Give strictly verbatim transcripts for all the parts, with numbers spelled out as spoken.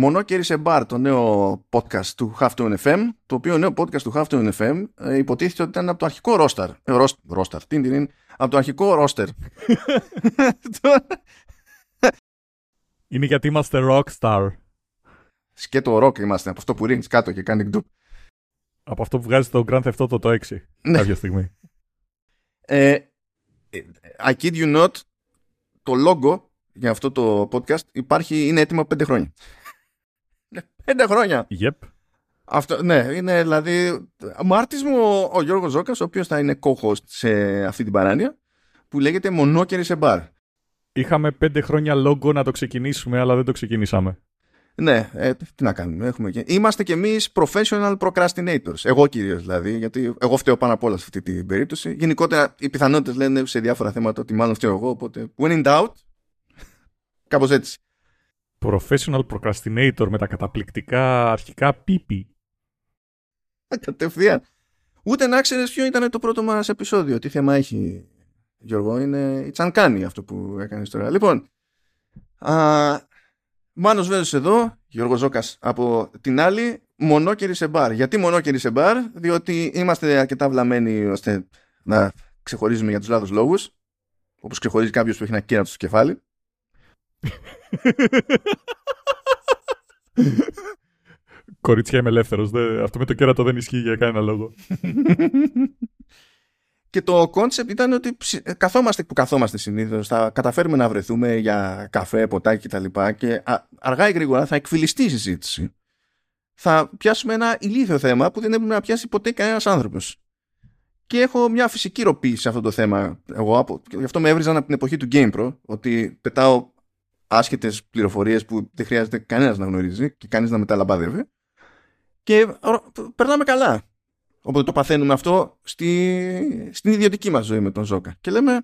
Μονόκερος Εμπάρ, το νέο podcast του Halftone εφ εμ, το οποίο νέο podcast του Halftone εφ εμ ε, υποτίθεται ότι ήταν από το αρχικό roster. Ε, roster, τι είναι, από το αρχικό roster. Είναι γιατί είμαστε rockstar. Σκέτο rock είμαστε, από αυτό που ρίχνεις κάτω και κάνει ντου. Από αυτό που βγάζει το Grand Theft Auto το έξι, κάποια στιγμή. Ε, I kid you not, το logo για αυτό το podcast υπάρχει, είναι έτοιμο πέντε χρόνια. Πέντε χρόνια. Yep. Αυτό, ναι, είναι δηλαδή μάρτης μου ο, ο Γιώργος Ζόκας, ο οποίος θα είναι co-host σε αυτή την παράνοια, που λέγεται Μονόκερος Εμπάρ. Είχαμε πέντε χρόνια logo να το ξεκινήσουμε, αλλά δεν το ξεκινήσαμε. Ναι, ε, τι να κάνουμε. Έχουμε και... Είμαστε κι εμείς professional procrastinators. Εγώ κυρίως δηλαδή, γιατί εγώ φταίω πάνω απ' όλα σε αυτή την περίπτωση. Γενικότερα οι πιθανότητες λένε σε διάφορα θέματα ότι μάλλον φταίω εγώ, οπότε when in doubt, κάπως έτσι. Professional procrastinator με τα καταπληκτικά αρχικά πίπι. Κατευθείαν. Ούτε να ξέρεις ποιο ήταν το πρώτο μας επεισόδιο. Τι θέμα έχει, Γιώργο, είναι it's uncanny αυτό που έκανες τώρα. Λοιπόν, α... Μάνος Βέζος εδώ, Γιώργος Ζόκας από την άλλη, Μονόκερος Εμπάρ. Γιατί Μονόκερος Εμπάρ? Διότι είμαστε αρκετά βλαμμένοι ώστε να ξεχωρίζουμε για τους λάθος λόγους. Όπως ξεχωρίζει κάποιος που έχει ένα κέρατο στο κεφάλι. Κορίτσια, είμαι ελεύθερος. Δε, αυτό με το κέρατο δεν ισχύει για κανένα λόγο. Και το κόνσεπτ ήταν ότι καθόμαστε που καθόμαστε συνήθως, θα καταφέρουμε να βρεθούμε για καφέ, ποτάκι κτλ. Και, και αργά ή γρήγορα θα εκφυλιστεί η συζήτηση. Θα πιάσουμε ένα ηλίθιο θέμα που δεν έπρεπε να πιάσει ποτέ κανένας άνθρωπος. Και έχω μια φυσική ροπή σε αυτό το θέμα. Εγώ, γι' αυτό με έβριζαν από την εποχή του GamePro, ότι πετάω άσχετες πληροφορίες που δεν χρειάζεται κανένας να γνωρίζει και κανείς να μεταλαμπάδευε. Και περνάμε καλά. Οπότε το παθαίνουμε αυτό στη, στην ιδιωτική μας ζωή με τον Ζόκα. Και λέμε,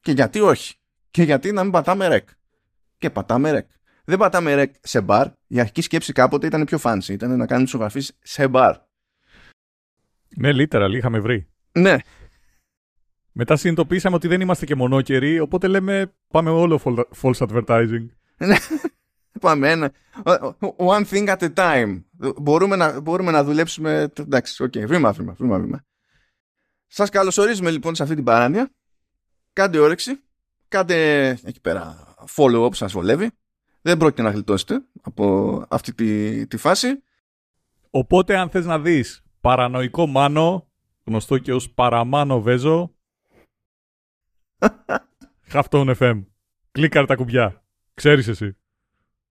και γιατί όχι. Και γιατί να μην πατάμε ρεκ. Και πατάμε ρεκ. Δεν πατάμε ρεκ σε μπαρ. Η αρχική σκέψη κάποτε ήταν πιο fancy. Ήταν να κάνουν σογραφείς σε μπαρ. Ναι, literal, είχαμε βρει. Ναι. Μετά συνειδητοποίησαμε ότι δεν είμαστε και μονόκεροι, οπότε λέμε, πάμε όλο false advertising. Ναι. Πάμε ένα. One thing at a time. Μπορούμε να, μπορούμε να δουλέψουμε. Εντάξει, οκ, okay, βήμα, βήμα, βήμα, βήμα. Σας καλωσορίζουμε λοιπόν σε αυτή την παράνοια. Κάντε όρεξη. Κάντε εκεί πέρα follow-up που σας βολεύει. Δεν πρόκειται να γλιτώσετε από αυτή τη, τη φάση. Οπότε αν θες να δεις παρανοϊκό Μάνο, γνωστό και ως παραμάνο Βέζο, Halftone εφ εμ. Κλίκαρε τα κουμπιά. Ξέρεις εσύ.